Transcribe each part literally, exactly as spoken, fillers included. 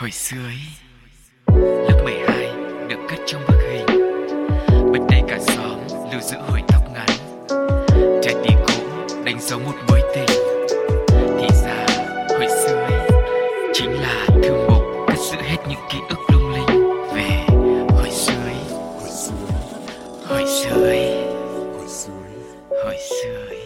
Hồi xưa ấy, lớp mười hai được cất trong bức hình. Bật đầy cả xóm lưu giữ hồi tóc ngắn. Trái tim cũ đánh dấu một mối tình. Thì ra hồi xưa ấy chính là thư mục cất giữ hết những ký ức lung linh về hồi xưa ấy. Hồi xưa Hồi xưa ấy. Hồi xưa Hồi xưa ấy.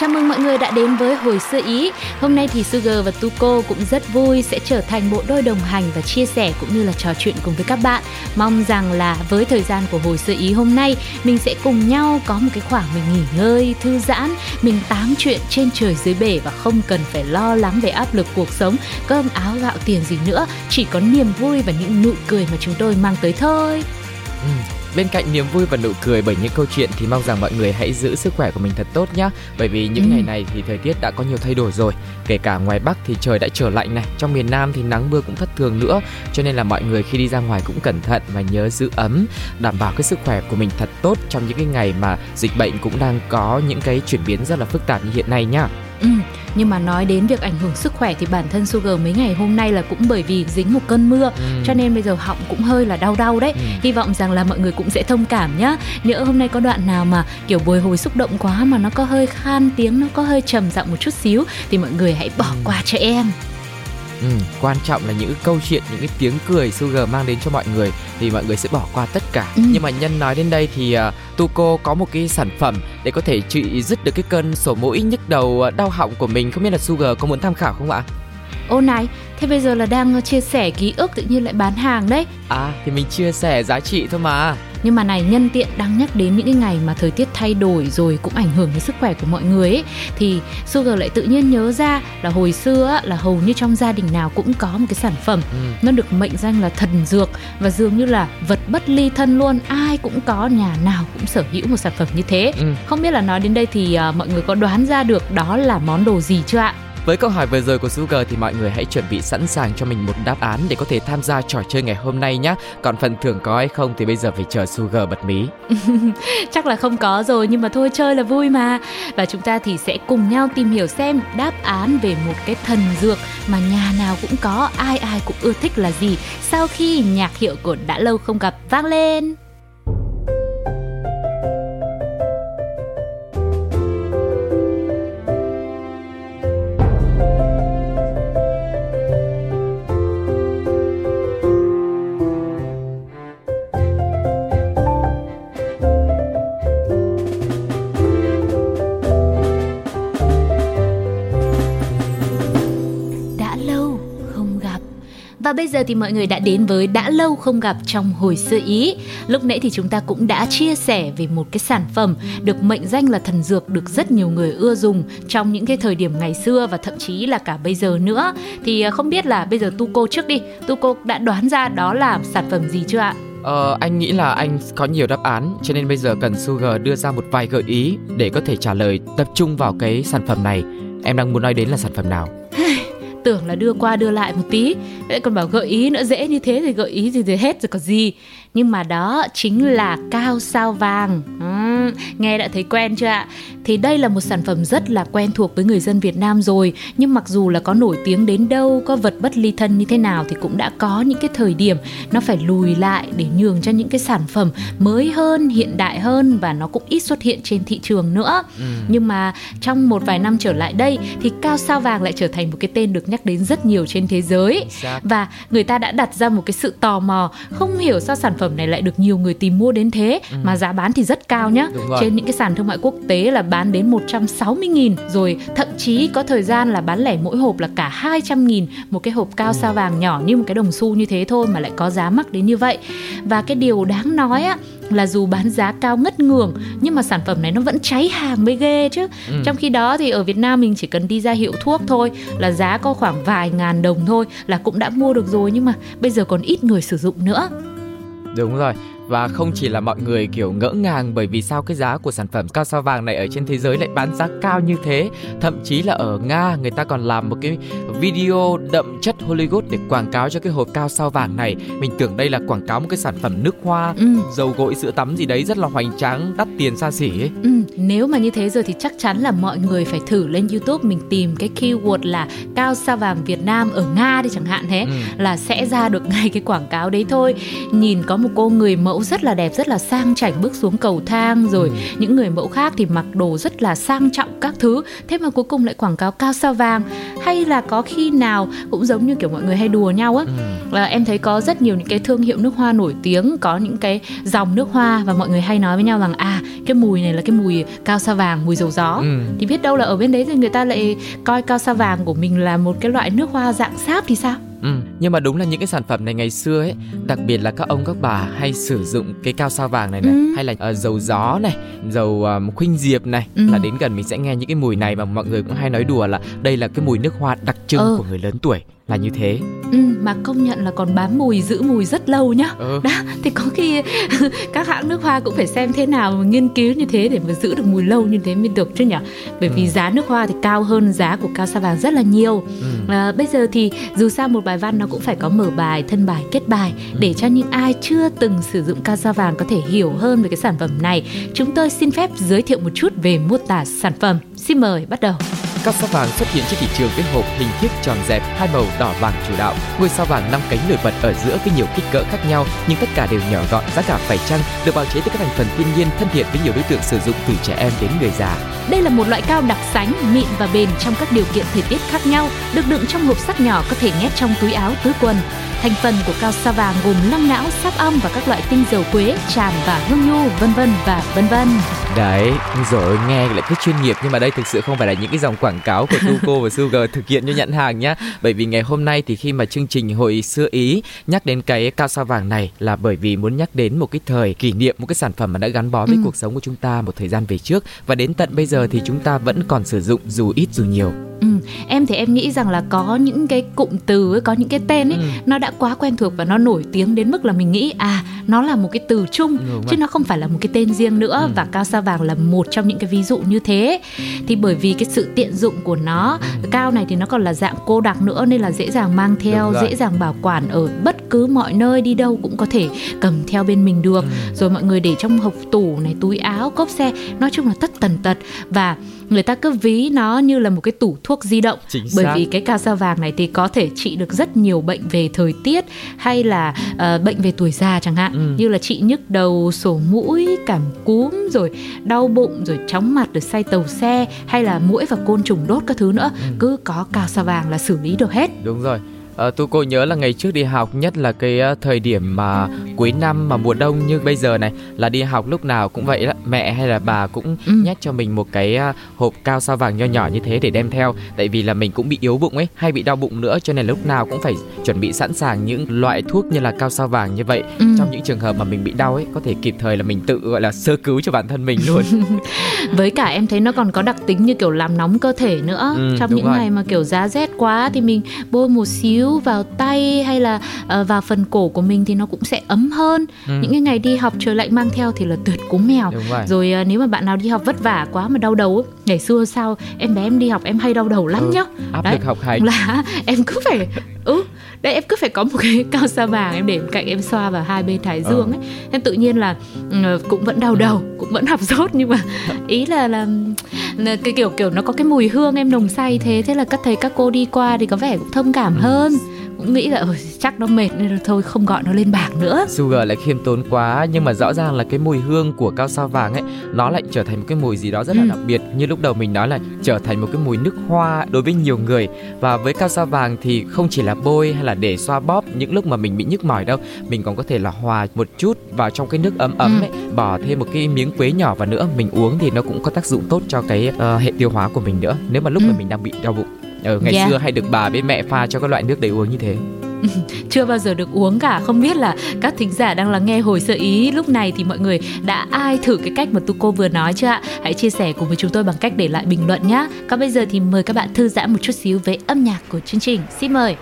Chào mừng mọi người đã đến với Hồi xưa Ý. Hôm nay thì Sugar và Tuko cũng rất vui sẽ trở thành bộ đôi đồng hành và chia sẻ cũng như là trò chuyện cùng với các bạn. Mong rằng là với thời gian của Hồi xưa Ý hôm nay, mình sẽ cùng nhau có một cái khoảng mình nghỉ ngơi, thư giãn, mình tám chuyện trên trời dưới bể và không cần phải lo lắng về áp lực cuộc sống, cơm áo gạo tiền gì nữa, chỉ có niềm vui và những nụ cười mà chúng tôi mang tới thôi. Ừ. Bên cạnh niềm vui và nụ cười bởi những câu chuyện thì mong rằng mọi người hãy giữ sức khỏe của mình thật tốt nhé. Bởi vì những ừ. ngày này thì thời tiết đã có nhiều thay đổi rồi. Kể cả ngoài Bắc thì trời đã trở lạnh này, trong miền Nam thì nắng mưa cũng thất thường nữa. Cho nên là mọi người khi đi ra ngoài cũng cẩn thận và nhớ giữ ấm, đảm bảo cái sức khỏe của mình thật tốt trong những cái ngày mà dịch bệnh cũng đang có những cái chuyển biến rất là phức tạp như hiện nay nhá. Ừ, nhưng mà nói đến việc ảnh hưởng sức khỏe thì bản thân Sugar mấy ngày hôm nay là cũng bởi vì dính một cơn mưa ừ. cho nên bây giờ họng cũng hơi là đau đau đấy. ừ. Hy vọng rằng là mọi người cũng sẽ thông cảm nhá. Nhỡ hôm nay có đoạn nào mà kiểu bồi hồi xúc động quá mà nó có hơi khan tiếng, nó có hơi trầm giọng một chút xíu thì mọi người hãy bỏ ừ. qua cho em. Ừ, quan trọng là những câu chuyện, những cái tiếng cười Sugar mang đến cho mọi người thì mọi người sẽ bỏ qua tất cả. ừ. Nhưng mà nhân nói đến đây thì uh, Tuko có một cái sản phẩm để có thể trị dứt được cái cơn sổ mũi, nhức đầu, đau họng của mình. Không biết là Sugar có muốn tham khảo không ạ? Ô này, thế bây giờ là đang chia sẻ ký ức tự nhiên lại bán hàng đấy. À, thì mình chia sẻ giá trị thôi mà. Nhưng mà này, nhân tiện đang nhắc đến những cái ngày mà thời tiết thay đổi rồi cũng ảnh hưởng đến sức khỏe của mọi người ấy, thì Sugar lại tự nhiên nhớ ra là hồi xưa á, là hầu như trong gia đình nào cũng có một cái sản phẩm ừ. nó được mệnh danh là thần dược và dường như là vật bất ly thân luôn. Ai cũng có, nhà nào cũng sở hữu một sản phẩm như thế. ừ. Không biết là nói đến đây thì uh, mọi người có đoán ra được đó là món đồ gì chưa ạ? Với câu hỏi vừa rồi của Sugar thì mọi người hãy chuẩn bị sẵn sàng cho mình một đáp án để có thể tham gia trò chơi ngày hôm nay nhé. Còn phần thưởng có hay không thì bây giờ phải chờ Sugar bật mí. Chắc là không có rồi, nhưng mà thôi, chơi là vui mà. Và chúng ta thì sẽ cùng nhau tìm hiểu xem đáp án về một cái thần dược mà nhà nào cũng có, ai ai cũng ưa thích là gì sau khi nhạc hiệu của Đã Lâu Không Gặp vang lên. Và bây giờ thì mọi người đã đến với Đã Lâu Không Gặp trong Hồi xưa Ý. Lúc nãy thì chúng ta cũng đã chia sẻ về một cái sản phẩm được mệnh danh là thần dược, được rất nhiều người ưa dùng trong những cái thời điểm ngày xưa và thậm chí là cả bây giờ nữa. Thì không biết là bây giờ Tuko trước đi, Tuko đã đoán ra đó là sản phẩm gì chưa ạ? Ờ, anh nghĩ là anh có nhiều đáp án cho nên bây giờ cần Sugar đưa ra một vài gợi ý để có thể trả lời tập trung vào cái sản phẩm này. Em đang muốn nói đến là sản phẩm nào? Tưởng là đưa qua đưa lại một tí lại còn bảo gợi ý nữa, dễ như thế thì gợi ý gì thì hết rồi có gì. Nhưng mà đó chính là Cao Sao Vàng. uhm, Nghe đã thấy quen chưa ạ? Thì đây là một sản phẩm rất là quen thuộc với người dân Việt Nam rồi. Nhưng mặc dù là có nổi tiếng đến đâu, có vật bất ly thân như thế nào thì cũng đã có những cái thời điểm nó phải lùi lại để nhường cho những cái sản phẩm mới hơn, hiện đại hơn và nó cũng ít xuất hiện trên thị trường nữa. ừ. Nhưng mà trong một vài năm trở lại đây thì Cao Sao Vàng lại trở thành một cái tên được nhắc đến rất nhiều trên thế giới. Và người ta đã đặt ra một cái sự tò mò, không hiểu sao sản phẩm này lại được nhiều người tìm mua đến thế. ừ. Mà giá bán thì rất cao nhá. Trên những cái sàn thương mại quốc tế là bán đến một trăm sáu mươi nghìn, rồi thậm chí có thời gian là bán lẻ mỗi hộp là cả hai trăm nghìn. Một cái hộp Cao Sao Vàng nhỏ như một cái đồng xu như thế thôi mà lại có giá mắc đến như vậy. Và cái điều đáng nói á là dù bán giá cao ngất ngường nhưng mà sản phẩm này nó vẫn cháy hàng mới ghê chứ. ừ. Trong khi đó thì ở Việt Nam mình chỉ cần đi ra hiệu thuốc thôi là giá có khoảng vài ngàn đồng thôi là cũng đã mua được rồi, nhưng mà bây giờ còn ít người sử dụng nữa. Đúng rồi. Và không chỉ là mọi người kiểu ngỡ ngàng bởi vì sao cái giá của sản phẩm Cao Sao Vàng này ở trên thế giới lại bán giá cao như thế. Thậm chí là ở Nga, người ta còn làm một cái video đậm chất Hollywood để quảng cáo cho cái hộp Cao Sao Vàng này. Mình tưởng đây là quảng cáo một cái sản phẩm nước hoa, ừ. dầu gội, sữa tắm gì đấy rất là hoành tráng, đắt tiền xa xỉ ấy. Ừ. Nếu mà như thế rồi thì chắc chắn là mọi người phải thử lên YouTube mình tìm cái keyword là Cao Sao Vàng Việt Nam ở Nga đi chẳng hạn, thế ừ. là sẽ ra được ngay cái quảng cáo đấy thôi. Nhìn có một cô người mẫu rất là đẹp, rất là sang chảnh bước xuống cầu thang, rồi ừ. những người mẫu khác thì mặc đồ rất là sang trọng các thứ, thế mà cuối cùng lại quảng cáo Cao Sao Vàng. Hay là có khi nào cũng giống như kiểu mọi người hay đùa nhau á, ừ. là em thấy có rất nhiều những cái thương hiệu nước hoa nổi tiếng, có những cái dòng nước hoa và mọi người hay nói với nhau rằng à, cái mùi này là cái mùi Cao Sao Vàng, mùi dầu gió, ừ. thì biết đâu là ở bên đấy thì người ta lại coi Cao Sao Vàng của mình là một cái loại nước hoa dạng sáp thì sao. Ừ, nhưng mà đúng là những cái sản phẩm này ngày xưa ấy, đặc biệt là các ông các bà hay sử dụng cái Cao Sao Vàng này này, ừ. hay là uh, dầu gió này, dầu uh, khuynh diệp này, ừ. là đến gần mình sẽ nghe những cái mùi này, mà mọi người cũng hay nói đùa là đây là cái mùi nước hoa đặc trưng ừ. của người lớn tuổi, là như thế. Ừ, mà công nhận là còn bám mùi, giữ mùi rất lâu nhá. Ừ. Đó, thì có khi các hãng nước hoa cũng phải xem thế nào mà nghiên cứu như thế để mà giữ được mùi lâu như thế mới được chứ nhỉ. Bởi ừ. vì giá nước hoa thì cao hơn giá của Cao Sao Vàng rất là nhiều. Ừ. À, bây giờ thì dù sao một bài văn nó cũng phải có mở bài, thân bài, kết bài, ừ. để cho những ai chưa từng sử dụng Cao Sao Vàng có thể hiểu hơn về cái sản phẩm này. Chúng tôi xin phép giới thiệu một chút về mô tả sản phẩm. Xin mời bắt đầu. Cao Sao Vàng xuất hiện trên thị trường với hộp hình thiết tròn dẹp, hai màu đỏ vàng chủ đạo. Ngôi sao vàng năm cánh nổi bật ở giữa với nhiều kích cỡ khác nhau, nhưng tất cả đều nhỏ gọn, giá cả phải chăng, được bào chế từ các thành phần thiên nhiên, thân thiện với nhiều đối tượng sử dụng từ trẻ em đến người già. Đây là một loại cao đặc sánh, mịn và bền trong các điều kiện thời tiết khác nhau, được đựng trong hộp sắt nhỏ có thể nhét trong túi áo, túi quần. Thành phần của Cao Sao Vàng gồm lăng não, sáp ong và các loại tinh dầu quế, tràm và hương nhu, vân vân và vân vân. Đấy, rồi nghe lại cứ chuyên nghiệp, nhưng mà đây thực sự không phải là những cái dòng quảng cáo của Tuco và Sugar thực hiện cho nhãn hàng nhá. Bởi vì ngày hôm nay thì khi mà chương trình Hội Xưa Ý nhắc đến cái Cao Sao Vàng này là bởi vì muốn nhắc đến một cái thời kỷ niệm, một cái sản phẩm mà đã gắn bó với ừ. cuộc sống của chúng ta một thời gian về trước, và đến tận bây giờ thì chúng ta vẫn còn sử dụng dù ít dù nhiều. Ừ, em thì em nghĩ rằng là có những cái cụm từ ấy, có những cái tên ấy, ừ. nó đã quá quen thuộc và nó nổi tiếng đến mức là mình nghĩ à, nó là một cái từ chung, ừ, chứ nó không phải là một cái tên riêng nữa. ừ. Và Cao Sao Vàng là một trong những cái ví dụ như thế. Thì bởi vì cái sự tiện dụng của nó, ừ. cao này thì nó còn là dạng cô đặc nữa, nên là dễ dàng mang theo, dễ dàng bảo quản ở bất cứ mọi nơi, đi đâu cũng có thể cầm theo bên mình được. ừ. Rồi mọi người để trong hộc tủ này, túi áo, cốp xe, nói chung là tất tần tật. Và người ta cứ ví nó như là một cái tủ thuốc di động. Chính bởi xác. Vì cái Cao Sao Vàng này thì có thể trị được rất nhiều bệnh về thời tiết, hay là uh, bệnh về tuổi già chẳng hạn, ừ. như là trị nhức đầu, sổ mũi, cảm cúm, rồi đau bụng, rồi chóng mặt, rồi say tàu xe, hay là muỗi và côn trùng đốt các thứ nữa. ừ. Cứ có Cao Sao Vàng là xử lý được hết. Đúng rồi. À, tôi cô nhớ là ngày trước đi học, nhất là cái thời điểm mà cuối năm mà mùa đông như bây giờ này, là đi học lúc nào cũng vậy đó, mẹ hay là bà cũng ừ. nhét cho mình một cái hộp Cao Sao Vàng nho nhỏ như thế để đem theo. Tại vì là mình cũng bị yếu bụng ấy, hay bị đau bụng nữa, cho nên lúc nào cũng phải chuẩn bị sẵn sàng những loại thuốc như là Cao Sao Vàng như vậy. ừ. Trong những trường hợp mà mình bị đau ấy, có thể kịp thời là mình tự gọi là sơ cứu cho bản thân mình luôn. Với cả em thấy nó còn có đặc tính như kiểu làm nóng cơ thể nữa. ừ, Trong những rồi. ngày mà kiểu giá rét quá thì mình bôi một xíu vào tay hay là uh, vào phần cổ của mình thì nó cũng sẽ ấm hơn. ừ. Những cái ngày đi học trời lạnh mang theo thì là tuyệt cú mèo. Rồi, rồi uh, nếu mà bạn nào đi học vất vả quá mà đau đầu, ngày xưa sao em bé em đi học em hay đau đầu lắm ừ, nhá. Áp lực học hành là em cứ phải ừ, đấy em cứ phải có một cái Cao Sao Vàng em để bên cạnh, em xoa vào hai bên thái dương ừ. ấy, em tự nhiên là uh, cũng vẫn đau đầu, cũng vẫn hạp sốt, nhưng mà ý là là cái kiểu kiểu nó có cái mùi hương em nồng say thế, thế là các thầy các cô đi qua thì có vẻ cũng thông cảm ừ. hơn, cũng nghĩ là chắc nó mệt nên là thôi không gọi nó lên bảng nữa. Sugar lại khiêm tốn quá, nhưng mà rõ ràng là cái mùi hương của Cao Sao Vàng ấy, nó lại trở thành một cái mùi gì đó rất là ừ. đặc biệt. Như lúc đầu mình nói là trở thành một cái mùi nước hoa đối với nhiều người. Và với Cao Sao Vàng thì không chỉ là bôi hay là để xoa bóp những lúc mà mình bị nhức mỏi đâu, mình còn có thể là hòa một chút vào trong cái nước ấm ấm ừ. ấy, bỏ thêm một cái miếng quế nhỏ vào nữa, mình uống thì nó cũng có tác dụng tốt cho cái uh, hệ tiêu hóa của mình nữa, nếu mà lúc ừ. mà mình đang bị đau bụng. Ừ, ngày yeah. xưa hay được bà với mẹ pha cho các loại nước để uống như thế. Chưa bao giờ được uống cả. Không biết là các thính giả đang lắng nghe Hồi Sơ Ý lúc này thì mọi người đã ai thử cái cách mà Tuco vừa nói chưa ạ? Hãy chia sẻ cùng với chúng tôi bằng cách để lại bình luận nhé. Còn bây giờ thì mời các bạn thư giãn một chút xíu với âm nhạc của chương trình. Xin mời.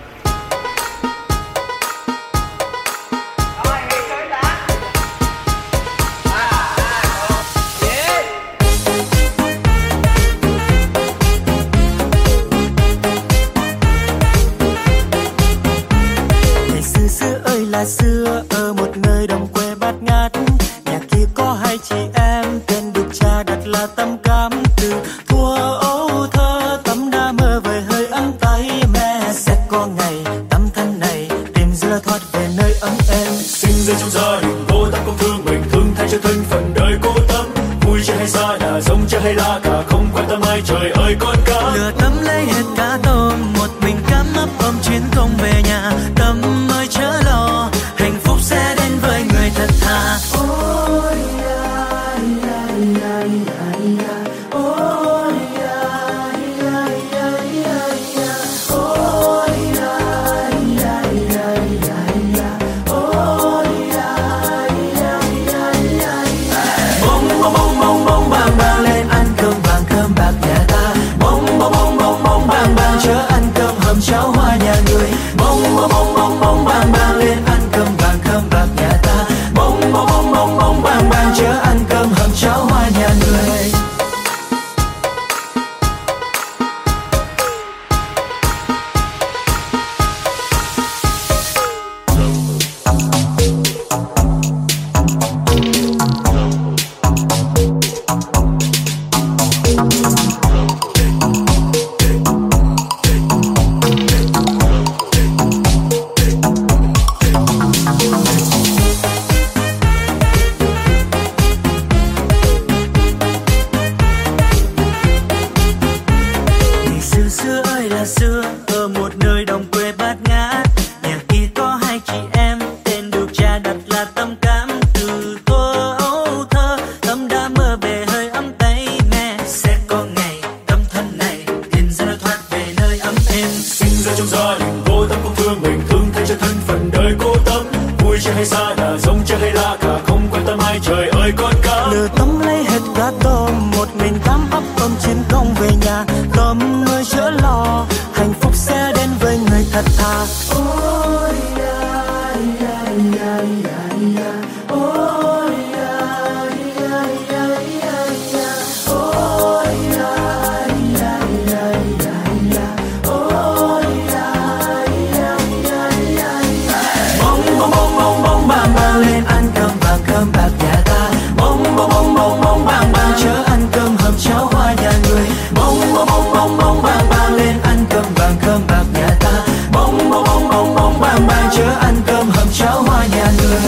là xưa ở một nơi đồng quê bát ngát. Nhà kia có hai chị em, tên được cha đặt là Tâm Cám. Từ thua ấu thơ Tâm đã mơ về hơi ấm tay mẹ. Sẽ có ngày Tâm thân này tìm dưa thoát về nơi ấm êm. Sinh ra trong gia đình cô Tâm cũng thương mình, thương thay cho thân phận đời cô Tâm. Vui chơi hay xa đà, giống chơi hay la cả, không quan tâm ai trời ơi con cá. Lừa Tâm lấy hết cá tôm, một mình cám ấp ôm chuyến không về nhà. Tâm ơi chớ lo, hạnh phúc sẽ đến với người thật thà. Ôi la la la la la, ôi la la la la la, ôi la la la la la, ôi la la la la la. Bông bông bông bông bông bàng bàng lên ăn cơm vàng cơm bạc nhà ta. Bông bông bông bông bông bàng bàng chớ ăn cơm hầm cháo hoa nhà người. Bông bông bông bông bông bàng bàng lên ăn cơm vàng cơm bạc nhà ta. Bông bông bông bông bông bàng bàng chớ ăn cơm hầm cháo hoa nhà người.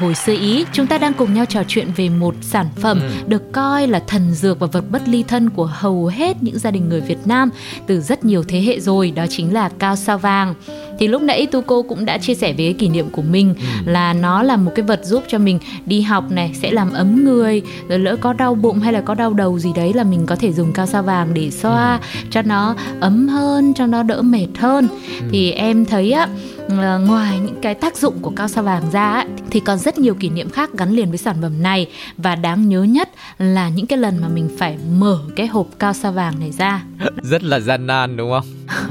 Hồi xưa ý, chúng ta đang cùng nhau trò chuyện về một sản phẩm ừ. được coi là thần dược và vật bất ly thân của hầu hết những gia đình người Việt Nam từ rất nhiều thế hệ rồi, đó chính là cao sao vàng. Thì lúc nãy Tu Cô cũng đã chia sẻ về cái kỷ niệm của mình ừ. là nó là một cái vật giúp cho mình đi học này, sẽ làm ấm người, rồi lỡ có đau bụng hay là có đau đầu gì đấy là mình có thể dùng cao sao vàng để xoa ừ. cho nó ấm hơn, cho nó đỡ mệt hơn. Ừ. Thì em thấy á, ngoài những cái tác dụng của cao sao vàng ra á, thì còn rất nhiều kỷ niệm khác gắn liền với sản phẩm này, và đáng nhớ nhất là những cái lần mà mình phải mở cái hộp cao sao vàng này ra. Rất là gian nan đúng không?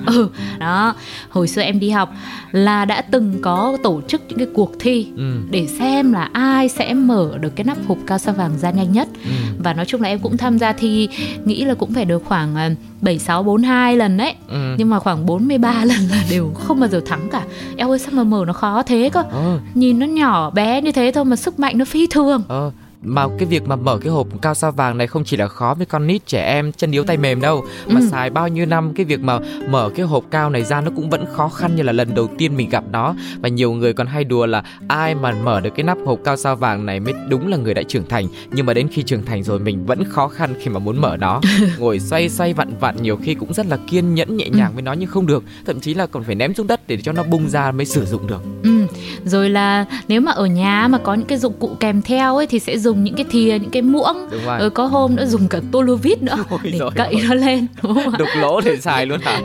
Ừ, đó. Hồi xưa em đi học là đã từng có tổ chức những cái cuộc thi ừ. để xem là ai sẽ mở được cái nắp hộp cao sao vàng ra nhanh nhất. Ừ. Và nói chung là em cũng tham gia thi, nghĩ là cũng phải được khoảng bảy, sáu, bốn, hai lần đấy. Ừ. Nhưng mà khoảng bốn mươi ba lần là đều không bao giờ thắng cả. Em ơi, sao mà mở nó khó thế cơ? Ừ. Nhìn nó nhỏ bé như thế thôi mà sức mạnh nó phi thường. Ừ. Mà cái việc mà mở cái hộp cao sao vàng này không chỉ là khó với con nít, trẻ em chân yếu tay mềm đâu, mà ừ. xài bao nhiêu năm, cái việc mà mở cái hộp cao này ra nó cũng vẫn khó khăn như là lần đầu tiên mình gặp nó. Và nhiều người còn hay đùa là ai mà mở được cái nắp hộp cao sao vàng này mới đúng là người đã trưởng thành. Nhưng mà đến khi trưởng thành rồi mình vẫn khó khăn khi mà muốn mở nó. Ngồi xoay xoay vặn vặn, nhiều khi cũng rất là kiên nhẫn nhẹ nhàng ừ. với nó nhưng không được. Thậm chí là còn phải ném xuống đất để cho nó bung ra mới sử dụng được. Ừ. rồi là nếu mà ở nhà mà có những cái dụng cụ kèm theo ấy thì sẽ dùng những cái thìa, những cái muỗng, rồi. rồi có hôm nữa dùng cả tô lô vít nữa Ôi để cậy nó lên, đúng không? Đục lỗ để xài luôn hả?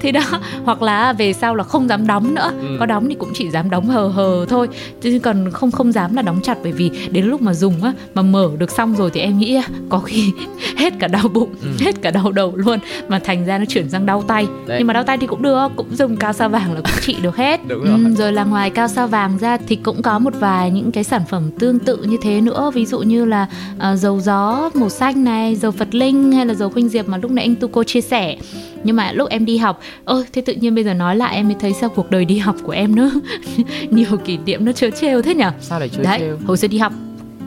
Thì đó, hoặc là về sau là không dám đóng nữa, ừ. có đóng thì cũng chỉ dám đóng hờ hờ thôi, chứ còn không không dám là đóng chặt, bởi vì đến lúc mà dùng á mà mở được xong rồi thì em nghĩ có khi hết cả đau bụng, ừ. hết cả đau đầu luôn, mà thành ra nó chuyển sang đau tay. Đấy. Nhưng mà đau tay thì cũng được, cũng dùng Cao Sao Vàng là cũng trị được hết. Đúng rồi. Ừ, rồi là ngoài Cao Sao Vàng ra thì cũng có một vài những cái sản phẩm tương tự như thế nữa, ví dụ như là uh, dầu gió màu xanh này, dầu Phật Linh hay là dầu khuynh diệp mà lúc nãy anh Tuco chia sẻ. Nhưng mà lúc em đi học, ôi thế tự nhiên bây giờ nói lại em mới thấy sao cuộc đời đi học của em nó nhiều kỷ niệm nó trớ trêu thế nhở. Sao lại trớ trêu? Đấy, hồi xưa đi học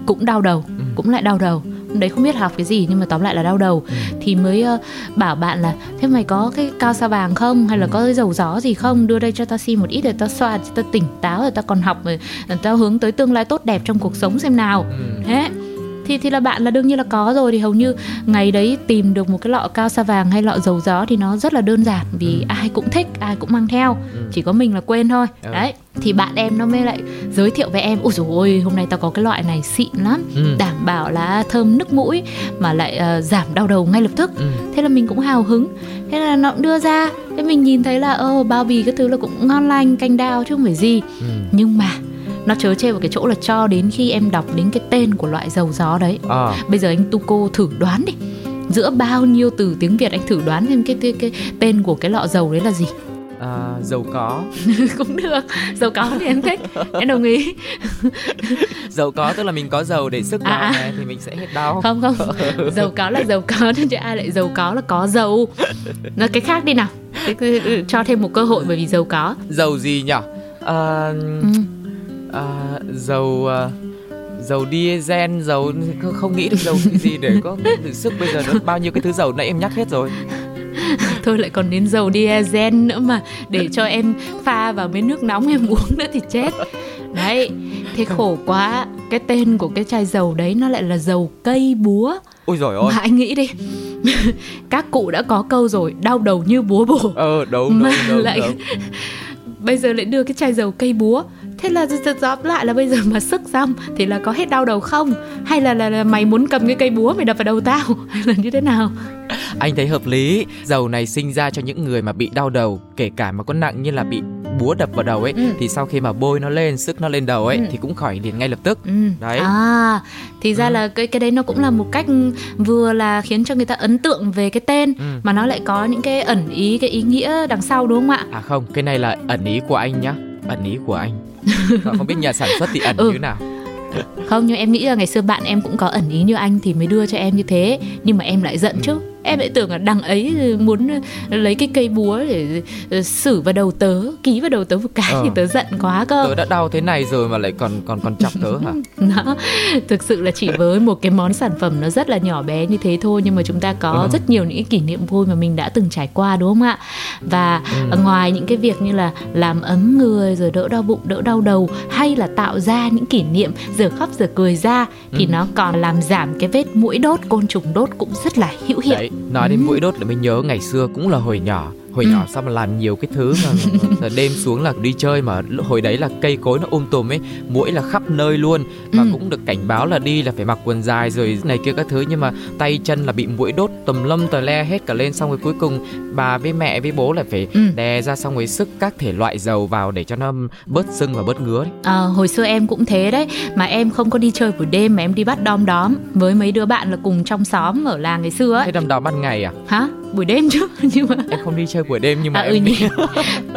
cũng đau đầu, ừ. cũng lại đau đầu. Đấy, không biết học cái gì nhưng mà tóm lại là đau đầu, ừ. thì mới uh, bảo bạn là thế mày có cái Cao Sao Vàng không, hay là có cái dầu gió gì không, đưa đây cho tao xin một ít để tao xoa, tao tỉnh táo, rồi tao còn học, rồi tao hướng tới tương lai tốt đẹp trong cuộc sống xem nào. ừ. Thế thì thì là bạn là đương nhiên là có rồi, thì hầu như ngày đấy tìm được một cái lọ Cao Sa Vàng hay lọ dầu gió thì nó rất là đơn giản, vì ừ. ai cũng thích, ai cũng mang theo, ừ. chỉ có mình là quên thôi. ừ. Đấy, thì bạn em nó mới lại giới thiệu với em, ôi dồi ôi hôm nay tao có cái loại này xịn lắm, ừ. đảm bảo là thơm nức mũi mà lại uh, giảm đau đầu ngay lập tức. ừ. Thế là mình cũng hào hứng, thế là nó cũng đưa ra, thế mình nhìn thấy là ơ bao bì cái thứ là cũng ngon lành, canh đao chứ không phải gì. ừ. Nhưng mà nó trớ trêu vào cái chỗ là cho đến khi em đọc đến cái tên của loại dầu gió đấy. à. Bây giờ anh Tuco thử đoán đi, giữa bao nhiêu từ tiếng Việt anh thử đoán thêm cái, cái, cái tên của cái lọ dầu đấy là gì? À, dầu có. Cũng được, dầu có thì em thích, em đồng ý. Dầu có tức là mình có dầu để sức vào à. này thì mình sẽ hết đau. Không không, dầu có là dầu có chứ ai lại dầu có là có dầu. Nói cái khác đi nào, cho thêm một cơ hội bởi vì dầu có. Dầu gì nhỉ? À... Ừ. À, dầu à, dầu diesel, dầu không nghĩ được dầu cái gì để có thử sức. Bây giờ nó bao nhiêu cái thứ dầu nãy em nhắc hết rồi. Thôi lại còn đến dầu diesel nữa mà để cho em pha vào mấy nước nóng em uống nữa thì chết. Đấy, thế khổ quá. Cái tên của cái chai dầu đấy nó lại là dầu cây búa. Ôi giời ơi. Mà anh nghĩ đi, các cụ đã có câu rồi, đau đầu như búa bổ. Ờ, đấu, đấu, đấu, lại... đấu. Bây giờ lại đưa cái chai dầu cây búa. Thế là dọp lại là bây giờ mà sức xong thì là có hết đau đầu không? Hay là, là, là mày muốn cầm cái cây búa mày đập vào đầu tao? Hay là như thế nào? Anh thấy hợp lý. Dầu này sinh ra cho những người mà bị đau đầu, kể cả mà có nặng như là bị búa đập vào đầu ấy, ừ. thì sau khi mà bôi nó lên, sức nó lên đầu ấy, ừ. thì cũng khỏi liền ngay lập tức. ừ. Đấy. À, thì ra ừ. là cái, cái đấy nó cũng là một cách vừa là khiến cho người ta ấn tượng về cái tên, ừ. mà nó lại có những cái ẩn ý, cái ý nghĩa đằng sau, đúng không ạ? À không, cái này là ẩn ý của anh nhá. Ẩn ý của anh. Không biết nhà sản xuất thì ẩn ừ. như nào. Không, nhưng em nghĩ là ngày xưa bạn em cũng có ẩn ý như anh thì mới đưa cho em như thế. Nhưng mà em lại giận ừ. chứ. Em lại tưởng là đằng ấy muốn lấy cái cây búa để xử vào đầu tớ, ký vào đầu tớ một cái, ừ. thì tớ giận quá cơ. Tớ đã đau thế này rồi mà lại còn còn còn chọc tớ hả? Đó, thực sự là chỉ với một cái món sản phẩm nó rất là nhỏ bé như thế thôi, nhưng mà chúng ta có ừ. rất nhiều những kỷ niệm vui mà mình đã từng trải qua, đúng không ạ? Và ừ. ngoài những cái việc như là làm ấm người, rồi đỡ đau bụng, đỡ đau đầu, hay là tạo ra những kỷ niệm giờ khóc giờ cười ra, thì ừ. nó còn làm giảm cái vết muỗi đốt, côn trùng đốt cũng rất là hữu hiệu. Đấy. Nói đến mũi đốt là mình nhớ ngày xưa cũng là hồi nhỏ. Hồi ừ. nhỏ sao mà làm nhiều cái thứ mà đêm xuống là đi chơi mà hồi đấy là cây cối nó ôm tùm ấy, muỗi là khắp nơi luôn. Và ừ. cũng được cảnh báo là đi là phải mặc quần dài rồi này kia các thứ, nhưng mà tay chân là bị muỗi đốt tùm lum tà le hết cả lên. Xong rồi cuối cùng bà với mẹ với bố là phải ừ. đè ra, xong rồi sức các thể loại dầu vào để cho nó bớt sưng và bớt ngứa đấy. À, hồi xưa em cũng thế đấy. Mà em không có đi chơi buổi đêm mà em đi bắt đom đóm với mấy đứa bạn là cùng trong xóm ở làng ngày xưa ấy. Thế đom đóm ban ngày à? Hả? Buổi đêm chứ. Nhưng mà em không đi chơi buổi đêm nhưng mà à, em ừ đi.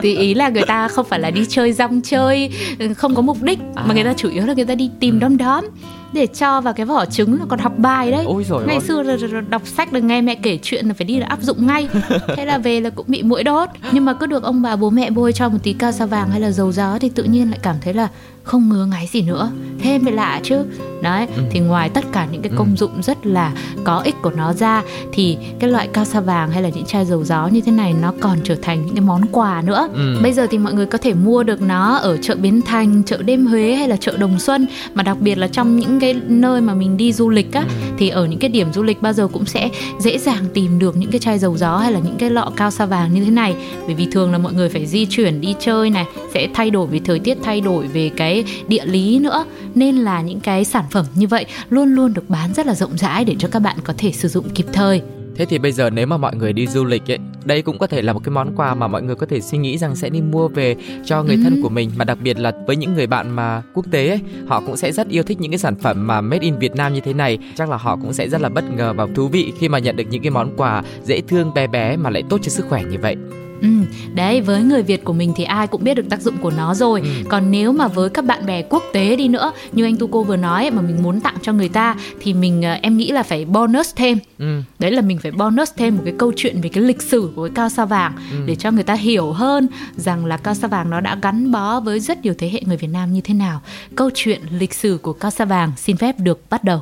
Thì ý là người ta không phải là đi chơi rong chơi không có mục đích, à. mà người ta chủ yếu là người ta đi tìm đom đóm để cho vào cái vỏ trứng, là còn học bài đấy. Ôi giời, ngày ơi. Xưa là, là, là đọc sách được, nghe mẹ kể chuyện là phải đi là áp dụng ngay. Thế là về là cũng bị muỗi đốt, nhưng mà cứ được ông bà bố mẹ bôi cho một tí Cao Sao Vàng hay là dầu gió thì tự nhiên lại cảm thấy là không ngứa ngáy gì nữa. Thế mới lạ chứ. Đấy, ừ. thì ngoài tất cả những cái công dụng rất là có ích của nó ra, thì cái loại Cao Sao Vàng hay là những chai dầu gió như thế này nó còn trở thành những cái món quà nữa. ừ. Bây giờ thì mọi người có thể mua được nó ở chợ Bến Thành, chợ đêm Huế hay là chợ Đồng Xuân. Mà đặc biệt là trong những những cái nơi mà mình đi du lịch á, thì ở những cái điểm du lịch bao giờ cũng sẽ dễ dàng tìm được những cái chai dầu gió hay là những cái lọ cao sa vàng như thế này. Bởi vì thường là mọi người phải di chuyển đi chơi này, sẽ thay đổi về thời tiết, thay đổi về cái địa lý nữa, nên là những cái sản phẩm như vậy luôn luôn được bán rất là rộng rãi để cho các bạn có thể sử dụng kịp thời. Thế thì bây giờ nếu mà mọi người đi du lịch ấy, đây cũng có thể là một cái món quà mà mọi người có thể suy nghĩ rằng sẽ đi mua về cho người ừ. thân của mình. Mà đặc biệt là với những người bạn mà quốc tế ấy, họ cũng sẽ rất yêu thích những cái sản phẩm mà made in Việt Nam như thế này. Chắc là họ cũng sẽ rất là bất ngờ và thú vị khi mà nhận được những cái món quà dễ thương, bé bé mà lại tốt cho sức khỏe như vậy. Ừ, đấy, với người Việt của mình thì ai cũng biết được tác dụng của nó rồi. ừ. Còn nếu mà với các bạn bè quốc tế đi nữa, như anh Tu Cô vừa nói ấy, mà mình muốn tặng cho người ta thì mình em nghĩ là phải bonus thêm. ừ. Đấy là mình phải bonus thêm một cái câu chuyện về cái lịch sử của cái cao sao vàng, ừ. để cho người ta hiểu hơn rằng là cao sao vàng nó đã gắn bó với rất nhiều thế hệ người Việt Nam như thế nào. Câu chuyện lịch sử của cao sao vàng xin phép được bắt đầu.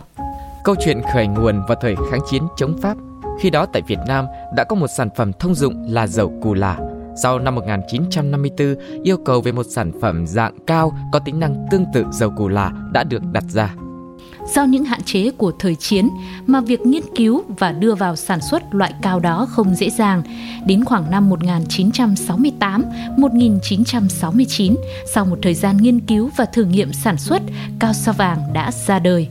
Câu chuyện khởi nguồn vào thời kháng chiến chống Pháp. Khi đó tại Việt Nam đã có một sản phẩm thông dụng là dầu cù lả. Sau năm một nghìn chín trăm năm mươi tư, yêu cầu về một sản phẩm dạng cao có tính năng tương tự dầu cù lả đã được đặt ra. Do những hạn chế của thời chiến mà việc nghiên cứu và đưa vào sản xuất loại cao đó không dễ dàng. Đến khoảng năm một nghìn chín trăm sáu mươi tám đến một nghìn chín trăm sáu mươi chín, sau một thời gian nghiên cứu và thử nghiệm sản xuất, cao sao vàng đã ra đời.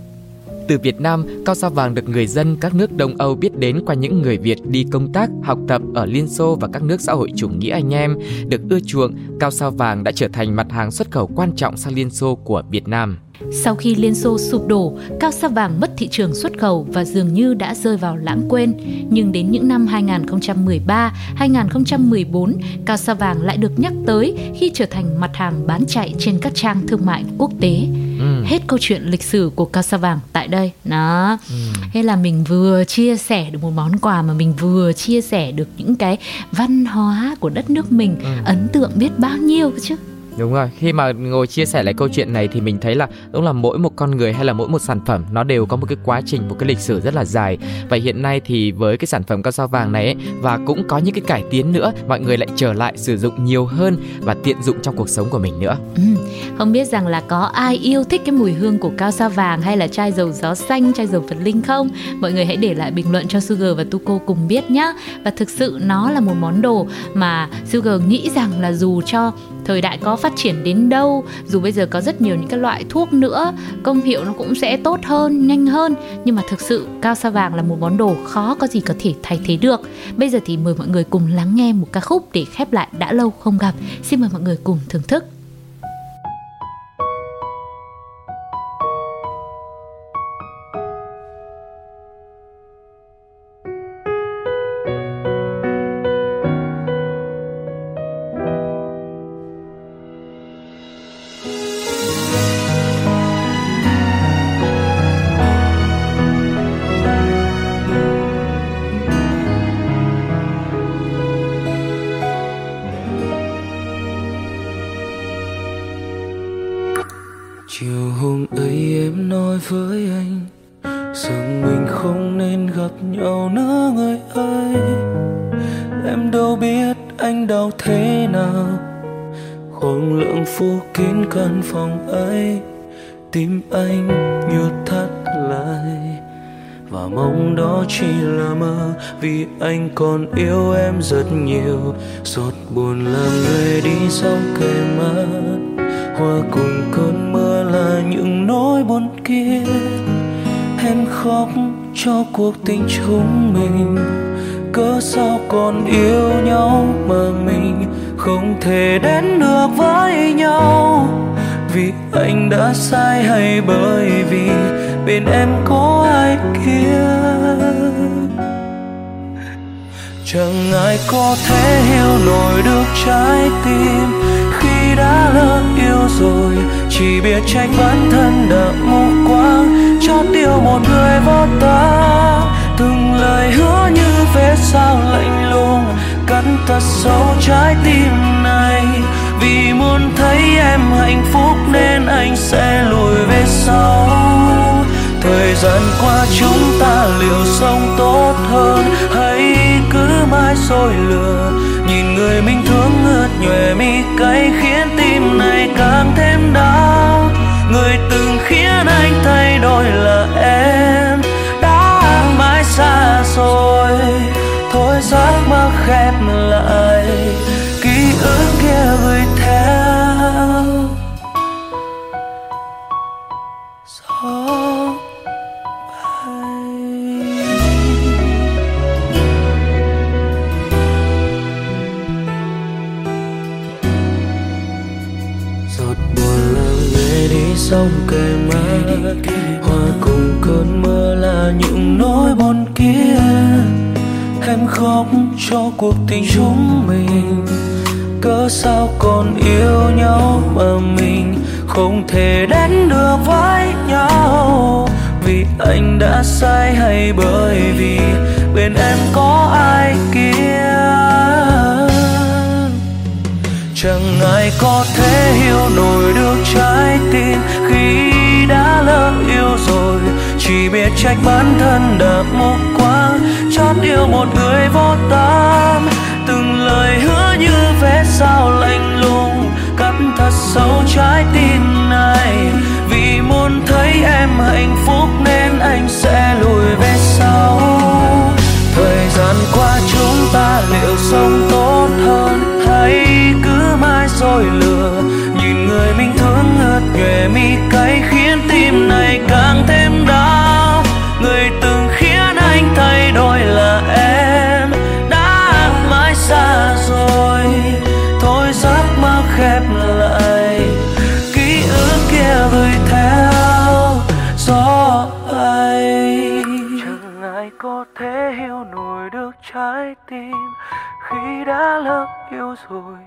Từ Việt Nam, cao sao vàng được người dân các nước Đông Âu biết đến qua những người Việt đi công tác, học tập ở Liên Xô và các nước xã hội chủ nghĩa anh em. Được ưa chuộng, cao sao vàng đã trở thành mặt hàng xuất khẩu quan trọng sang Liên Xô của Việt Nam. Sau khi Liên Xô sụp đổ, cao sao vàng mất thị trường xuất khẩu và dường như đã rơi vào lãng quên. Nhưng đến những năm hai nghìn không trăm mười ba, hai nghìn không trăm mười bốn, cao sao vàng lại được nhắc tới khi trở thành mặt hàng bán chạy trên các trang thương mại quốc tế. Ừ. Hết câu chuyện lịch sử của cao sao vàng tại đây. Đó. Ừ. Thế là mình vừa chia sẻ được một món quà mà mình vừa chia sẻ được những cái văn hóa của đất nước mình. Ừ. Ấn tượng biết bao nhiêu chứ. Đúng rồi, khi mà ngồi chia sẻ lại câu chuyện này thì mình thấy là đúng là mỗi một con người hay là mỗi một sản phẩm nó đều có một cái quá trình, một cái lịch sử rất là dài. Và hiện nay thì với cái sản phẩm cao sao vàng này ấy, và cũng có những cái cải tiến nữa, mọi người lại trở lại sử dụng nhiều hơn và tiện dụng trong cuộc sống của mình nữa. ừ, Không biết rằng là có ai yêu thích cái mùi hương của cao sao vàng hay là chai dầu gió xanh, chai dầu Phật Linh không? Mọi người hãy để lại bình luận cho Sugar và Tuko cùng biết nhá. Và thực sự nó là một món đồ mà Sugar nghĩ rằng là dù cho thời đại có phát triển đến đâu, dù bây giờ có rất nhiều những cái loại thuốc nữa, công hiệu nó cũng sẽ tốt hơn, nhanh hơn, nhưng mà thực sự cao sao vàng là một món đồ khó có gì có thể thay thế được. Bây giờ thì mời mọi người cùng lắng nghe một ca khúc để khép lại đã lâu không gặp. Xin mời mọi người cùng thưởng thức. Chiều hôm ấy em nói với anh rằng mình không nên gặp nhau nữa người ơi. Em đâu biết anh đau thế nào. Khoảng lượng phút kín căn phòng ấy, tim anh như thắt lại. Và mong đó chỉ là mơ, vì anh còn yêu em rất nhiều. Giọt buồn làm người đi sau kề mắt. Hoa cùng cơn mưa là những nỗi buồn kia. Em khóc cho cuộc tình chúng mình. Cớ sao còn yêu nhau mà mình không thể đến được với nhau? Vì anh đã sai hay bởi vì bên em có ai kia? Chẳng ai có thể hiểu nổi được trái tim khi đã lỡ yêu rồi, chỉ biết trách bản thân đã mù quáng chót yêu một người vô tâm. Từng lời hứa như vết dao lạnh lùng cắn thật sâu trái tim này. Vì muốn thấy em hạnh phúc nên anh sẽ lùi về sau. Thời gian qua chúng ta liệu sống tốt hơn, hãy cứ mãi dối lừa. Nhìn người mình thương ướt nhòe mi cay khiến tim này càng thêm đau. Người từng khiến anh anh thay đổi là em đã mãi xa rồi. Thôi giấc mơ khép lại, ký ức kia gửi theo gió bay. Giọt buồn lặng lẽ đi sông kề má, hòa cùng cơn mưa là những nỗi buồn kia. Em khóc cho cuộc tình chúng mình, cớ sao còn yêu nhau mà mình không thể đến được với nhau. Vì anh đã sai hay bởi vì bên em có ai kia? Chẳng ai có thể hiểu nổi được trái tim khi đã lỡ yêu rồi. Chỉ biết trách bản thân đã mù quáng, chót yêu một người vô tâm. Từng lời hứa như vé sao lạnh lùng, cắm thật sâu trái tim này. Vì muốn thấy em hạnh phúc nên anh sẽ lùi về sau. Thời gian qua chúng ta liệu sống tốt hơn, hay cứ mãi dối lừa? Nhìn người mình thương ngợt nhòe mi cay khiến tim này càng thêm đau. Người từng khiến anh thay đổi là em đã mãi xa rồi. Thôi giấc mơ khép lại, ký ức kia gửi theo gió bay. Chẳng ai có thể hiểu nổi được trái tim khi đã lỡ yêu rồi.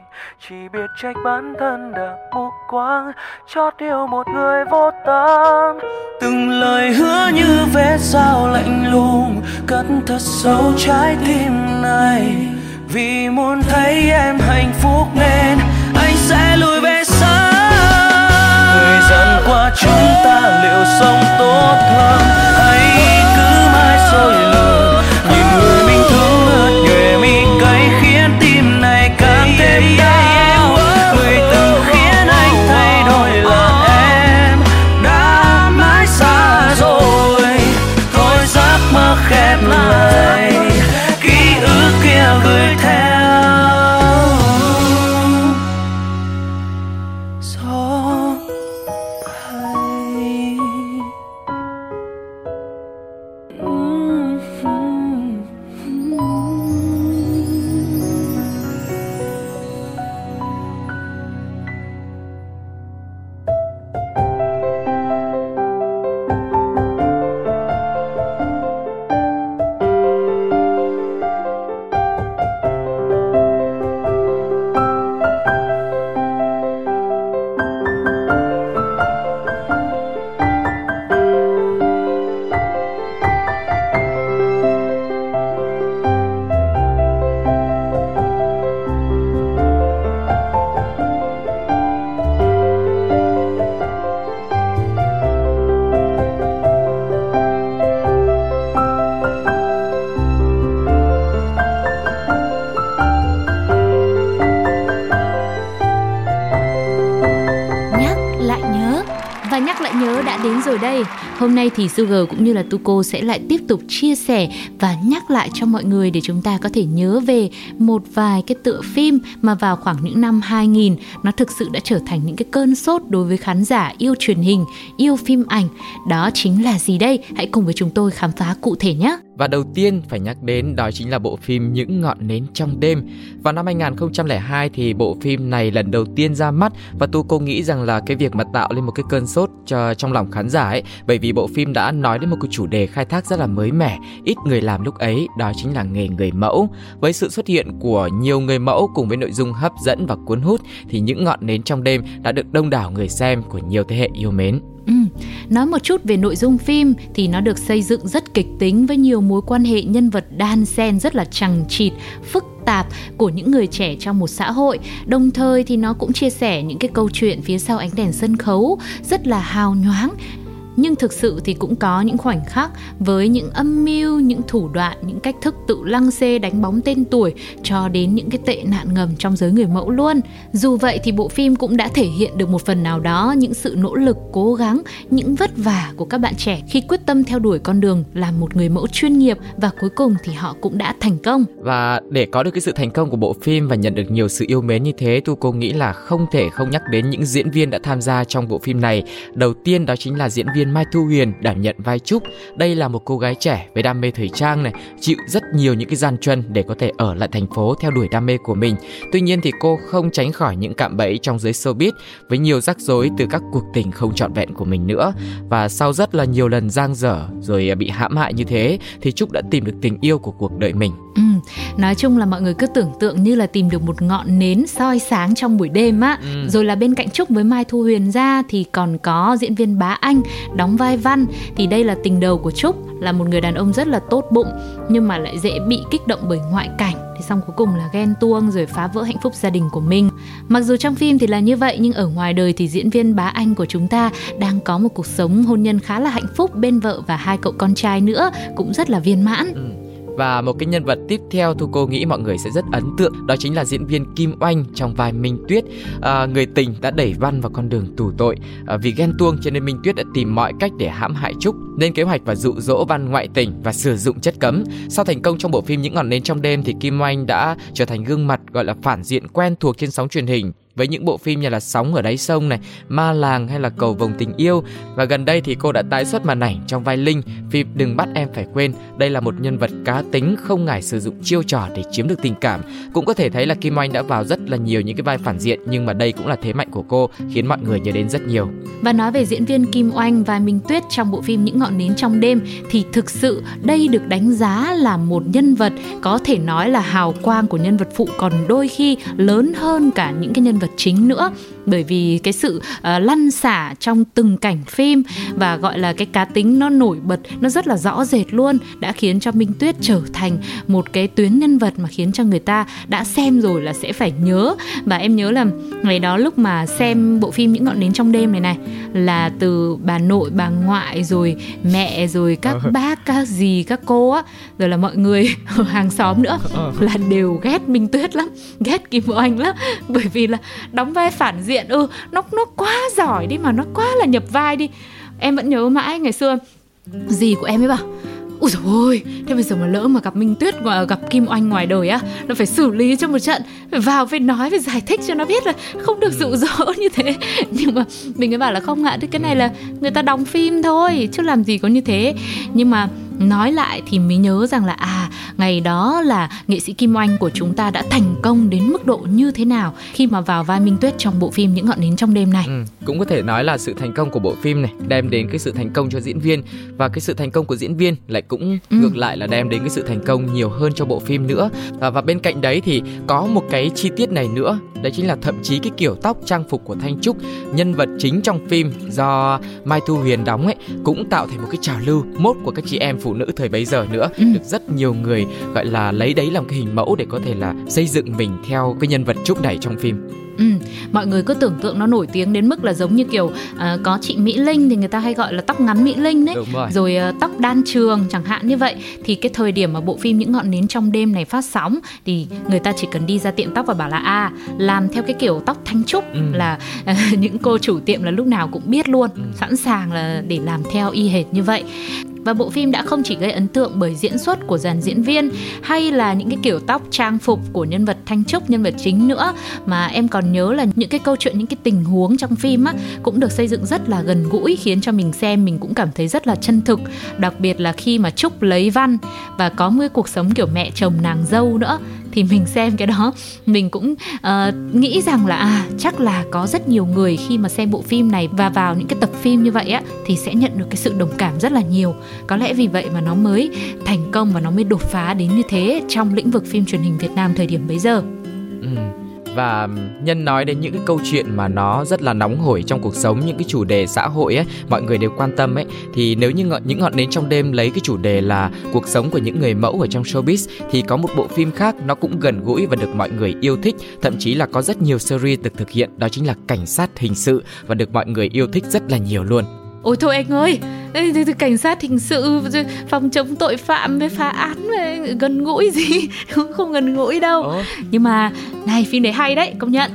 Chỉ biết trách bản thân đã mù quáng, chót yêu một người vô tâm. Từng lời hứa như vé sao lạnh lùng, cất thật sâu trái tim này. Vì muốn thấy em hạnh phúc nên anh sẽ lùi về xa. Thời gian qua chúng ta liệu sống tốt hơn, hay cứ mãi dối lừa? Nhìn người mình thương ướt nhòe mi cay khiến tim này càng thêm đau. Hôm nay thì Sugar cũng như là Tuko sẽ lại tiếp tục chia sẻ và nhắc lại cho mọi người để chúng ta có thể nhớ về một vài cái tựa phim mà vào khoảng những năm hai nghìn nó thực sự đã trở thành những cái cơn sốt đối với khán giả yêu truyền hình, yêu phim ảnh. Đó chính là gì đây? Hãy cùng với chúng tôi khám phá cụ thể nhé! Và đầu tiên phải nhắc đến đó chính là bộ phim Những Ngọn Nến Trong Đêm. Vào năm hai nghìn không trăm lẻ hai thì bộ phim này lần đầu tiên ra mắt, và tôi cô nghĩ rằng là cái việc mà tạo lên một cái cơn sốt cho, trong lòng khán giả ấy, bởi vì bộ phim đã nói đến một cái chủ đề khai thác rất là mới mẻ, ít người làm lúc ấy, đó chính là nghề người mẫu. Với sự xuất hiện của nhiều người mẫu cùng với nội dung hấp dẫn và cuốn hút thì Những Ngọn Nến Trong Đêm đã được đông đảo người xem của nhiều thế hệ yêu mến. Ừ. Nói một chút về nội dung phim thì nó được xây dựng rất kịch tính với nhiều mối quan hệ nhân vật đan xen rất là chằng chịt, phức tạp của những người trẻ trong một xã hội. Đồng thời thì nó cũng chia sẻ những cái câu chuyện phía sau ánh đèn sân khấu rất là hào nhoáng, Nhưng thực sự thì cũng có những khoảnh khắc với những âm mưu, những thủ đoạn, những cách thức tự lăng xê đánh bóng tên tuổi cho đến những cái tệ nạn ngầm trong giới người mẫu luôn. Dù vậy thì bộ phim cũng đã thể hiện được một phần nào đó những sự nỗ lực, cố gắng, những vất vả của các bạn trẻ khi quyết tâm theo đuổi con đường làm một người mẫu chuyên nghiệp, và cuối cùng thì họ cũng đã thành công. Và để có được cái sự thành công của bộ phim và nhận được nhiều sự yêu mến như thế, tôi cô nghĩ là không thể không nhắc đến những diễn viên đã tham gia trong bộ phim này. Đầu tiên đó chính là diễn viên Mai Thu Huyền đảm nhận vai Trúc. Đây là một cô gái trẻ với đam mê thời trang này, chịu rất nhiều những cái gian truân để có thể ở lại thành phố theo đuổi đam mê của mình. Tuy nhiên thì cô không tránh khỏi những cạm bẫy trong giới showbiz với nhiều rắc rối từ các cuộc tình không trọn vẹn của mình nữa. Và sau rất là nhiều lần giang dở rồi bị hãm hại như thế thì Trúc đã tìm được tình yêu của cuộc đời mình. Ừ, nói chung là mọi người cứ tưởng tượng như là tìm được một ngọn nến soi sáng trong buổi đêm á. Ừ. Rồi là bên cạnh Trúc với Mai Thu Huyền ra thì còn có diễn viên Bá Anh đóng vai Văn. Thì đây là tình đầu của Trúc, là một người đàn ông rất là tốt bụng nhưng mà lại dễ bị kích động bởi ngoại cảnh, thì xong cuối cùng là ghen tuông rồi phá vỡ hạnh phúc gia đình của mình. Mặc dù trong phim thì là như vậy, nhưng ở ngoài đời thì diễn viên Bá Anh của chúng ta đang có một cuộc sống hôn nhân khá là hạnh phúc, bên vợ và hai cậu con trai nữa, cũng rất là viên mãn. Ừ. Và một cái nhân vật tiếp theo Thu cô nghĩ mọi người sẽ rất ấn tượng, đó chính là diễn viên Kim Oanh trong vai Minh Tuyết. à, Người tình đã đẩy Văn vào con đường tù tội. à, Vì ghen tuông cho nên Minh Tuyết đã tìm mọi cách để hãm hại Trúc, lên kế hoạch và dụ dỗ Văn ngoại tình và sử dụng chất cấm. Sau thành công trong bộ phim Những Ngọn Nến Trong Đêm thì Kim Oanh đã trở thành gương mặt gọi là phản diện quen thuộc trên sóng truyền hình với những bộ phim như là Sóng Ở Đáy Sông này, Ma Làng hay là Cầu Vồng Tình Yêu. Và gần đây thì cô đã tái xuất màn ảnh trong vai Linh phim Đừng Bắt Em Phải Quên. Đây là một nhân vật cá tính, không ngại sử dụng chiêu trò để chiếm được tình cảm. Cũng có thể thấy là Kim Oanh đã vào rất là nhiều những cái vai phản diện, nhưng mà đây cũng là thế mạnh của cô, khiến mọi người nhớ đến rất nhiều. Và nói về diễn viên Kim Oanh và Minh Tuyết trong bộ phim Những Ngọn Nến Trong Đêm thì thực sự đây được đánh giá là một nhân vật có thể nói là hào quang của nhân vật phụ còn đôi khi lớn hơn cả những cái nhân vật chính nữa, bởi vì cái sự uh, lăn xả trong từng cảnh phim và gọi là cái cá tính nó nổi bật, nó rất là rõ rệt luôn, đã khiến cho Minh Tuyết trở thành một cái tuyến nhân vật mà khiến cho người ta đã xem rồi là sẽ phải nhớ. Và em nhớ là ngày đó lúc mà xem bộ phim Những Ngọn Nến Trong Đêm này này, là từ bà nội, bà ngoại, rồi mẹ, rồi các bác, các dì, các cô á, rồi là mọi người ở hàng xóm nữa là đều ghét Minh Tuyết lắm, ghét Kim Oanh lắm, bởi vì là đóng vai phản diện, ừ, nó, nó quá giỏi đi mà, nó quá là nhập vai đi. Em vẫn nhớ mãi ngày xưa dì của em ấy bảo ôi dồi ôi, thế bây giờ mà lỡ mà gặp Minh Tuyết, gặp Kim Oanh ngoài đời á, nó phải xử lý cho một trận, phải vào phải nói, phải giải thích cho nó biết là không được dụ dỗ như thế. Nhưng mà mình ấy bảo là không ạ, à, cái này là người ta đóng phim thôi chứ làm gì có như thế. Nhưng mà nói lại thì mới nhớ rằng là à, ngày đó là nghệ sĩ Kim Oanh của chúng ta đã thành công đến mức độ như thế nào khi mà vào vai Minh Tuyết trong bộ phim Những Ngọn Nến Trong Đêm này. Ừ, cũng có thể nói là sự thành công của bộ phim này đem đến cái sự thành công cho diễn viên, và cái sự thành công của diễn viên lại cũng ừ. ngược lại là đem đến cái sự thành công nhiều hơn cho bộ phim nữa. à, Và bên cạnh đấy thì có một cái chi tiết này nữa, đấy chính là thậm chí cái kiểu tóc, trang phục của Thanh Trúc, nhân vật chính trong phim do Mai Thu Huyền đóng ấy, cũng tạo thành một cái trào lưu mốt của các chị em phụ nữ thời bấy giờ nữa. Ừ. Được rất nhiều người gọi là lấy đấy làm cái hình mẫu để có thể là xây dựng mình theo cái nhân vật Trúc này trong phim. Ừ, mọi người cứ tưởng tượng nó nổi tiếng đến mức là giống như kiểu uh, có chị Mỹ Linh thì người ta hay gọi là tóc ngắn Mỹ Linh đấy, rồi, rồi uh, tóc đan trường chẳng hạn như vậy. Thì cái thời điểm mà bộ phim Những Ngọn Nến Trong Đêm này phát sóng thì người ta chỉ cần đi ra tiệm tóc và bảo là à, làm theo cái kiểu tóc Thanh Trúc, ừ. là uh, những cô chủ tiệm là lúc nào cũng biết luôn, ừ. sẵn sàng là để làm theo y hệt như vậy. Và bộ phim đã không chỉ gây ấn tượng bởi diễn xuất của dàn diễn viên hay là những cái kiểu tóc, trang phục của nhân vật Thanh Trúc, nhân vật chính nữa, mà em còn nhớ là những cái câu chuyện, những cái tình huống trong phim á, cũng được xây dựng rất là gần gũi, khiến cho mình xem mình cũng cảm thấy rất là chân thực. Đặc biệt là khi mà Trúc lấy Văn và có một cuộc sống kiểu mẹ chồng nàng dâu nữa, thì mình xem cái đó mình cũng uh, nghĩ rằng là à, chắc là có rất nhiều người khi mà xem bộ phim này và vào những cái tập phim như vậy á, thì sẽ nhận được cái sự đồng cảm rất là nhiều. Có lẽ vì vậy mà nó mới thành công và nó mới đột phá đến như thế trong lĩnh vực phim truyền hình Việt Nam thời điểm bấy giờ. Ừ. Và nhân nói đến những cái câu chuyện mà nó rất là nóng hổi trong cuộc sống, những cái chủ đề xã hội ấy, mọi người đều quan tâm ấy, thì nếu như Những Ngọn Nến Trong Đêm lấy cái chủ đề là cuộc sống của những người mẫu ở trong showbiz, thì có một bộ phim khác nó cũng gần gũi và được mọi người yêu thích, thậm chí là có rất nhiều series được thực hiện, đó chính là Cảnh Sát Hình Sự, và được mọi người yêu thích rất là nhiều luôn. Ôi thôi anh ơi, cảnh sát hình sự, phòng chống tội phạm với phá án gần gũi gì, không gần gũi đâu. Ồ. Nhưng mà này, phim đấy hay đấy, công nhận.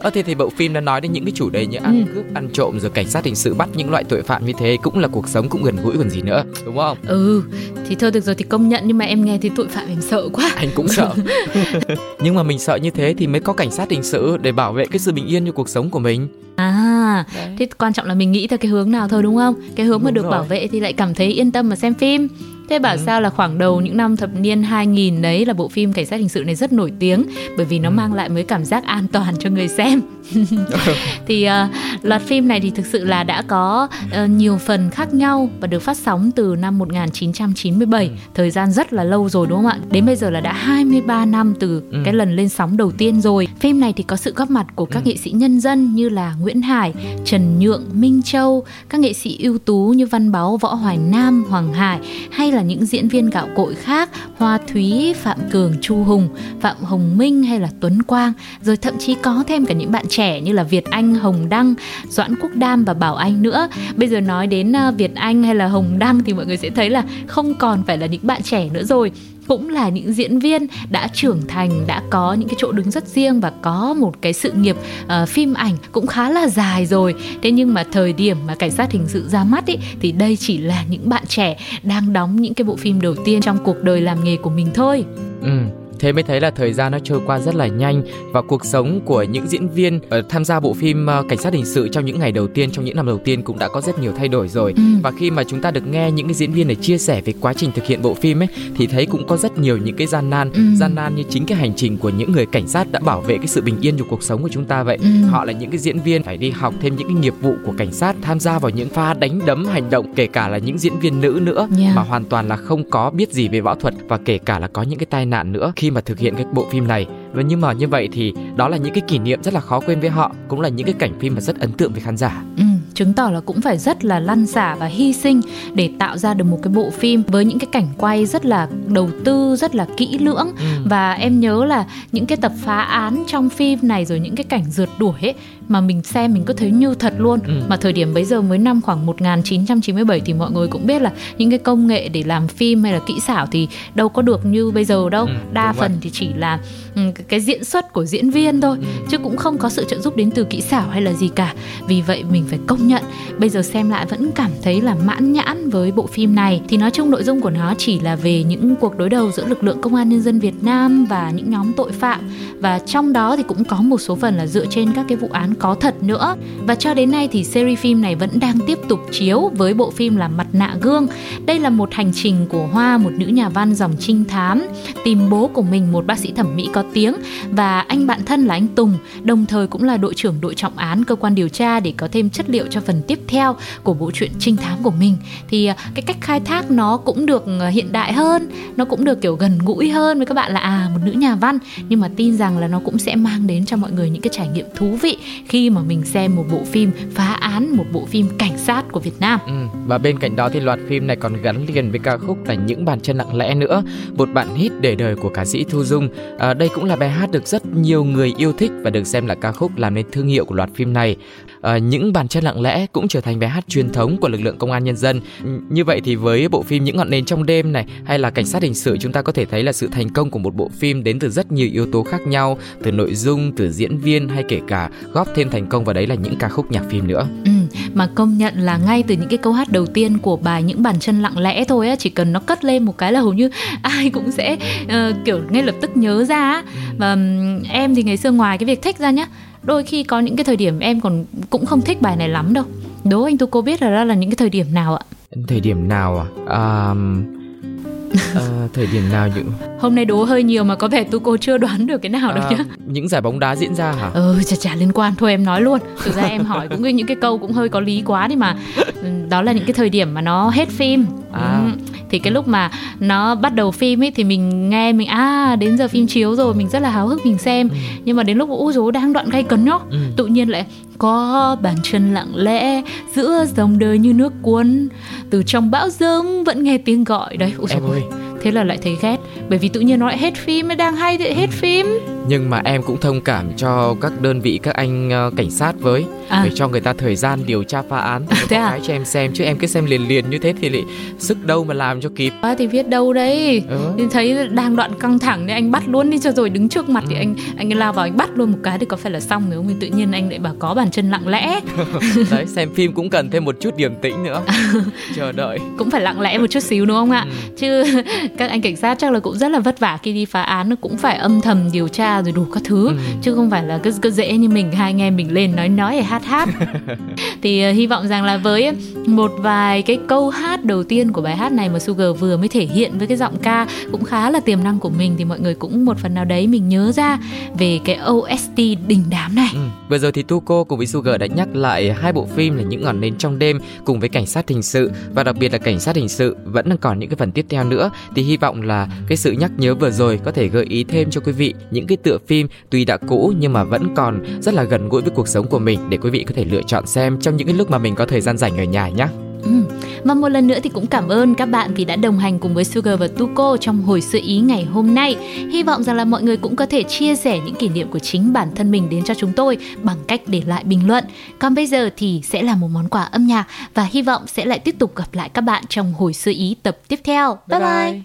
Ờ thì thì bộ phim đã nói đến những cái chủ đề như ăn ừ. cướp, ăn trộm, rồi cảnh sát hình sự bắt những loại tội phạm như thế, cũng là cuộc sống, cũng gần gũi còn gì nữa, đúng không? Ừ, thì thôi được rồi thì công nhận, nhưng mà em nghe thì tội phạm em sợ quá. Anh cũng sợ. Nhưng mà mình sợ như thế thì mới có cảnh sát hình sự để bảo vệ cái sự bình yên cho cuộc sống của mình. À, đấy. Thế quan trọng là mình nghĩ theo cái hướng nào thôi đúng không? Cái hướng đúng mà được rồi. Bảo vệ thì lại cảm thấy yên tâm mà xem phim. Thế bảo ừ. sao là khoảng đầu những năm thập niên hai nghìn đấy là bộ phim Cảnh Sát Hình Sự này rất nổi tiếng, bởi vì nó ừ. mang lại mới cảm giác an toàn cho người xem. Thì uh, loạt phim này thì thực sự là đã có uh, nhiều phần khác nhau và được phát sóng từ năm một nghìn chín trăm chín mươi bảy, ừ. thời gian rất là lâu rồi đúng không ạ? Đến bây giờ là đã hai mươi ba năm từ ừ. cái lần lên sóng đầu tiên rồi. Phim này thì có sự góp mặt của các ừ. nghệ sĩ nhân dân như là Nguyễn Hải, Trần Nhượng, Minh Châu, các nghệ sĩ ưu tú như Văn Báo, Võ Hoài Nam, Hoàng Hải, hay là những diễn viên gạo cội khác, Hoa Thúy, Phạm Cường, Chu Hùng, Phạm Hồng Minh hay là Tuấn Quang, rồi thậm chí có thêm cả những bạn trẻ như là Việt Anh, Hồng Đăng, Doãn Quốc Đam và Bảo Anh nữa. Bây giờ nói đến Việt Anh hay là Hồng Đăng thì mọi người sẽ thấy là không còn phải là những bạn trẻ nữa rồi, cũng là những diễn viên đã trưởng thành, đã có những cái chỗ đứng rất riêng và có một cái sự nghiệp uh, phim ảnh cũng khá là dài rồi. Thế nhưng mà thời điểm mà Cảnh Sát Hình Sự ra mắt ý, thì đây chỉ là những bạn trẻ đang đóng những cái bộ phim đầu tiên trong cuộc đời làm nghề của mình thôi. Ừ. Thế mới thấy là thời gian nó trôi qua rất là nhanh, và cuộc sống của những diễn viên uh, tham gia bộ phim uh, Cảnh Sát Hình Sự trong những ngày đầu tiên, trong những năm đầu tiên cũng đã có rất nhiều thay đổi rồi. ừ. Và khi mà chúng ta được nghe những cái diễn viên này chia sẻ về quá trình thực hiện bộ phim ấy, thì thấy cũng có rất nhiều những cái gian nan, ừ. gian nan như chính cái hành trình của những người cảnh sát đã bảo vệ cái sự bình yên của cuộc sống của chúng ta vậy. ừ. Họ là những cái diễn viên phải đi học thêm những cái nghiệp vụ của cảnh sát, tham gia vào những pha đánh đấm hành động, kể cả là những diễn viên nữ nữa, yeah. mà hoàn toàn là không có biết gì về võ thuật, và kể cả là có những cái tai nạn nữa khi mà thực hiện cái bộ phim này. Và nhưng mà như vậy thì đó là những cái kỷ niệm rất là khó quên với họ, cũng là những cái cảnh phim mà rất ấn tượng với khán giả. ừ. Chứng tỏ là cũng phải rất là lăn xả và hy sinh để tạo ra được một cái bộ phim với những cái cảnh quay rất là đầu tư, rất là kỹ lưỡng. ừ. Và em nhớ là những cái tập phá án trong phim này, rồi những cái cảnh rượt đuổi ấy, mà mình xem mình cứ thấy như thật luôn. ừ. Mà thời điểm bấy giờ mới năm khoảng một nghìn chín trăm chín mươi bảy thì mọi người cũng biết là những cái công nghệ để làm phim hay là kỹ xảo thì đâu có được như bây giờ đâu. ừ. Đa phần vậy. Thì chỉ là cái diễn xuất của diễn viên thôi, ừ. chứ cũng không có sự trợ giúp đến từ kỹ xảo hay là gì cả. Vì vậy mình phải công nhận, bây giờ xem lại vẫn cảm thấy là mãn nhãn với bộ phim này. Thì nói chung nội dung của nó chỉ là về những cuộc đối đầu giữa lực lượng công an nhân dân Việt Nam và những nhóm tội phạm, và trong đó thì cũng có một số phần là dựa trên các cái vụ án có thật nữa. Và cho đến nay thì series phim này vẫn đang tiếp tục chiếu với bộ phim là Mặt Nạ Gương. Đây là một hành trình của Hoa, một nữ nhà văn dòng trinh thám, tìm bố của mình, một bác sĩ thẩm mỹ có tiếng, và anh bạn thân là anh Tùng, đồng thời cũng là đội trưởng đội trọng án cơ quan điều tra, để có thêm chất liệu cho phần tiếp theo của bộ truyện trinh thám của mình. Thì cái cách khai thác nó cũng được hiện đại hơn, nó cũng được kiểu gần gũi hơn với các bạn, là à một nữ nhà văn, nhưng mà tin rằng là nó cũng sẽ mang đến cho mọi người những cái trải nghiệm thú vị khi mà mình xem một bộ phim phá án, một bộ phim cảnh sát của Việt Nam. ừ, Và bên cạnh đó thì loạt phim này còn gắn liền với ca khúc là Những Bàn Chân Lặng Lẽ nữa, một bản hit để đời của ca sĩ Thu Dung. à, Đây cũng là bài hát được rất nhiều người yêu thích và được xem là ca khúc làm nên thương hiệu của loạt phim này. à, Những Bàn Chân Lặng Lẽ cũng trở thành bài hát truyền thống của lực lượng công an nhân dân. Như vậy thì với bộ phim Những Ngọn Nến Trong Đêm này hay là Cảnh Sát Hình Sự, chúng ta có thể thấy là sự thành công của một bộ phim đến từ rất nhiều yếu tố khác nhau, từ nội dung, từ diễn viên, hay kể cả góp thêm thành công vào đấy là những ca khúc nhạc phim nữa. ừ, Mà công nhận là ngay từ những cái câu hát đầu tiên của bài Những Bàn Chân Lặng Lẽ thôi á, chỉ cần nó cất lên một cái là hầu như ai cũng sẽ uh, kiểu ngay lập tức nhớ ra á. Và um, em thì ngày xưa ngoài cái việc thích ra nhá, đôi khi có những cái thời điểm em còn cũng không thích bài này lắm đâu. Đố anh Tu cô biết là đó là những cái thời điểm nào ạ? Thời điểm nào à? Um... À, thời điểm nào những... Hôm nay đố hơi nhiều mà có vẻ Tu cô chưa đoán được cái nào đâu à, nhá. Những giải bóng đá diễn ra hả? Ừ, chả chả liên quan, thôi em nói luôn. Thực ra em hỏi cũng những cái câu cũng hơi có lý quá đi mà. Đó là những cái thời điểm mà nó hết phim. À. Ừ. Thì cái lúc mà nó bắt đầu phim ấy thì mình nghe mình à đến giờ phim chiếu rồi, mình rất là háo hức mình xem. ừ. Nhưng mà đến lúc ôi dồi đang đoạn gay cấn nhá, ừ. tự nhiên lại có bàn chân lặng lẽ giữa dòng đời như nước cuốn, từ trong bão giông vẫn nghe tiếng gọi đấy. Ôi em ơi, thế là lại thấy ghét, bởi vì tự nhiên nó lại hết phim, đang hay hết ừ. phim. Nhưng mà em cũng thông cảm cho các đơn vị, các anh uh, cảnh sát với à. Để cho người ta thời gian điều tra phá án. Thế à? Cho em xem, chứ em cứ xem liền liền như thế thì lại sức đâu mà làm cho kịp. À, thì biết đâu đấy ừ. Thấy đang đoạn căng thẳng nên anh bắt luôn đi cho rồi. Đứng trước mặt ừ. thì anh anh lao vào anh bắt luôn một cái thì có phải là xong rồi không? Tự nhiên anh lại bảo có bàn chân lặng lẽ. Đấy, xem phim cũng cần thêm một chút điềm tĩnh nữa. Chờ đợi cũng phải lặng lẽ một chút xíu đúng không ạ? Ừ. Chứ các anh cảnh sát chắc là cũng rất là vất vả khi đi phá án, nó cũng phải âm thầm điều tra rồi đủ các thứ ừ. chứ không phải là cứ, cứ dễ như mình hai anh em mình lên nói nói hay hát hát. Thì uh, hy vọng rằng là với một vài cái câu hát đầu tiên của bài hát này mà Sugar vừa mới thể hiện với cái giọng ca cũng khá là tiềm năng của mình thì mọi người cũng một phần nào đấy mình nhớ ra về cái ô ét tê đình đám này. Ừ. Vừa rồi thì Tuco cùng với Sugar đã nhắc lại hai bộ phim là Những Ngọn Nến Trong Đêm cùng với Cảnh Sát Hình Sự, và đặc biệt là Cảnh Sát Hình Sự vẫn đang còn những cái phần tiếp theo nữa. Thì hy vọng là cái sự nhắc nhớ vừa rồi có thể gợi ý thêm cho quý vị những cái tựa phim tuy đã cũ nhưng mà vẫn còn rất là gần gũi với cuộc sống của mình để quý vị có thể lựa chọn xem trong những cái lúc mà mình có thời gian rảnh ở nhà nhé. Ừ. Và một lần nữa thì cũng cảm ơn các bạn vì đã đồng hành cùng với Sugar và Tuco trong Hồi Xưa Ý ngày hôm nay. Hy vọng rằng là mọi người cũng có thể chia sẻ những kỷ niệm của chính bản thân mình đến cho chúng tôi bằng cách để lại bình luận. Còn bây giờ thì sẽ là một món quà âm nhạc và hy vọng sẽ lại tiếp tục gặp lại các bạn trong Hồi Xưa Ý tập tiếp theo. Bye bye, bye.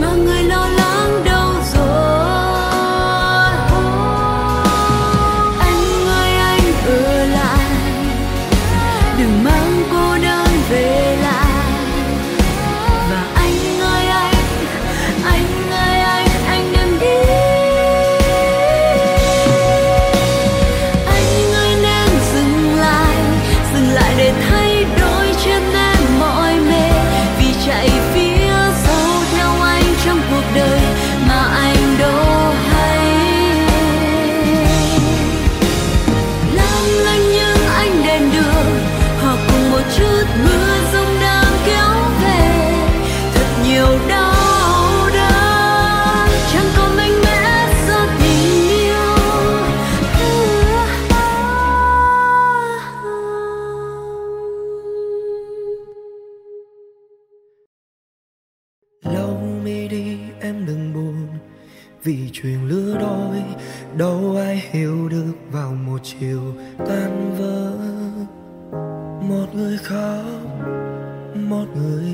Mà người lo lắng vì chuyện lứa đôi đâu ai hiểu được vào một chiều tan vỡ. Một người khóc, một người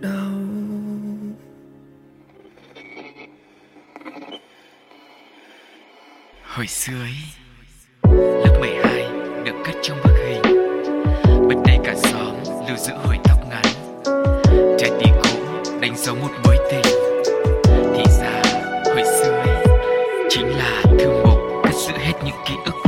đau. Hồi xưa ấy, lớp mười hai được cất trong bức hình, bên đây cả xóm lưu giữ hồi tóc ngắn, trái tim cũ đánh dấu một mối tình. Thì ra hồi xưa ấy, chính là thư mục cất giữ hết những ký ức